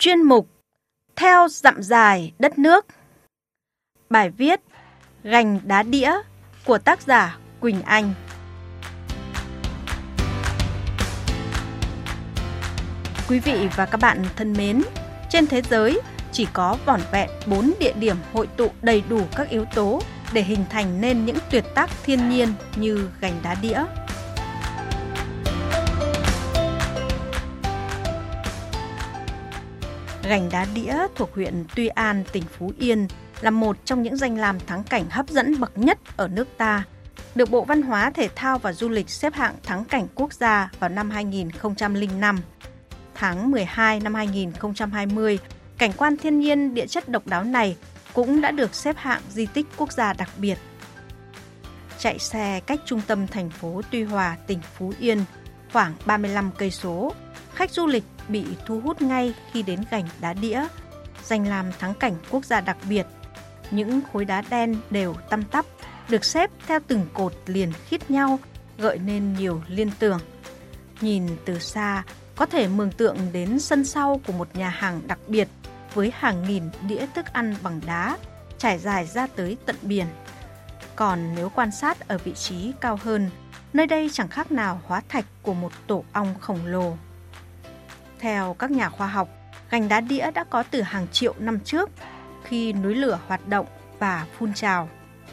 Chuyên mục Theo dặm dài đất nước. Bài viết Gành đá đĩa của tác giả Quỳnh Anh. Quý vị và các bạn thân mến, trên thế giới chỉ có vỏn vẹn 4 địa điểm hội tụ đầy đủ các yếu tố để hình thành nên những tuyệt tác thiên nhiên như gành đá đĩa. Gành đá đĩa thuộc huyện Tuy An, tỉnh Phú Yên là một trong những danh lam thắng cảnh hấp dẫn bậc nhất ở nước ta, được Bộ Văn hóa, Thể thao và Du lịch xếp hạng thắng cảnh quốc gia vào năm 2005. Tháng 12 năm 2020, cảnh quan thiên nhiên địa chất độc đáo này cũng đã được xếp hạng di tích quốc gia đặc biệt. Chạy xe cách trung tâm thành phố Tuy Hòa, tỉnh Phú Yên khoảng 35 cây số, khách du lịch bị thu hút ngay khi đến gành đá đĩa, danh lam thắng cảnh quốc gia đặc biệt. Những khối đá đen đều tăm tắp, được xếp theo từng cột liền khít nhau, gợi nên nhiều liên tưởng. Nhìn từ xa, có thể mường tượng đến sân sau của một nhà hàng đặc biệt với hàng nghìn đĩa thức ăn bằng đá trải dài ra tới tận biển. Còn nếu quan sát ở vị trí cao hơn, nơi đây chẳng khác nào hóa thạch của một tổ ong khổng lồ. Theo các nhà khoa học, gành đá đĩa đã có từ hàng triệu năm trước, khi núi lửa hoạt động và phun trào,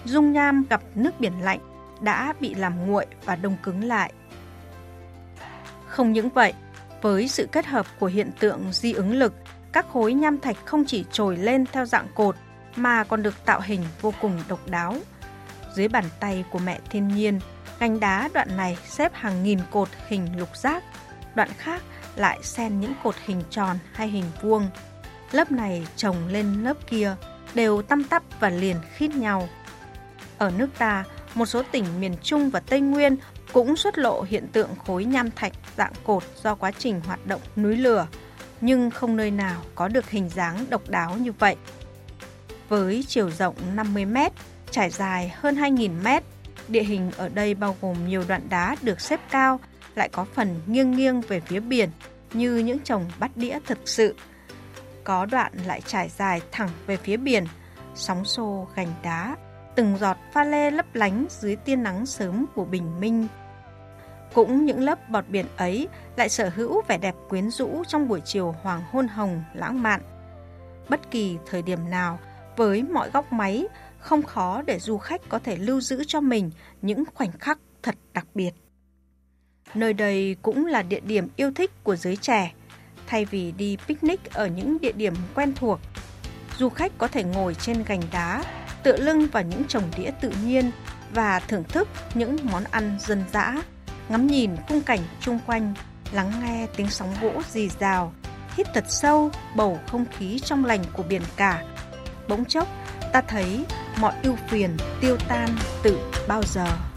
dung nham gặp nước biển lạnh đã bị làm nguội và đông cứng lại. Không những vậy, với sự kết hợp của hiện tượng di ứng lực, các khối nham thạch không chỉ trồi lên theo dạng cột mà còn được tạo hình vô cùng độc đáo. Dưới bàn tay của mẹ thiên nhiên, gành đá đoạn này xếp hàng nghìn cột hình lục giác, đoạn khác lại xen những cột hình tròn hay hình vuông. Lớp này chồng lên lớp kia, đều tăm tắp và liền khít nhau. Ở nước ta, một số tỉnh miền Trung và Tây Nguyên cũng xuất lộ hiện tượng khối nham thạch dạng cột do quá trình hoạt động núi lửa, nhưng không nơi nào có được hình dáng độc đáo như vậy. Với chiều rộng 50 m, trải dài hơn 2.000 m, địa hình ở đây bao gồm nhiều đoạn đá được xếp cao, lại có phần nghiêng về phía biển như những chồng bát đĩa thực sự. Có đoạn lại trải dài thẳng về phía biển, sóng xô gành đá, từng giọt pha lê lấp lánh dưới tia nắng sớm của bình minh. Cũng những lớp bọt biển ấy lại sở hữu vẻ đẹp quyến rũ trong buổi chiều hoàng hôn hồng lãng mạn. Bất kỳ thời điểm nào, với mọi góc máy, không khó để du khách có thể lưu giữ cho mình những khoảnh khắc thật đặc biệt. Nơi đây cũng là địa điểm yêu thích của giới trẻ. Thay vì đi picnic ở những địa điểm quen thuộc, du khách có thể ngồi trên gành đá, tựa lưng vào những chồng đĩa tự nhiên và thưởng thức những món ăn dân dã, ngắm nhìn khung cảnh chung quanh, lắng nghe tiếng sóng vỗ rì rào, hít thật sâu bầu không khí trong lành của biển cả. Bỗng chốc, ta thấy mọi ưu phiền tiêu tan từ bao giờ.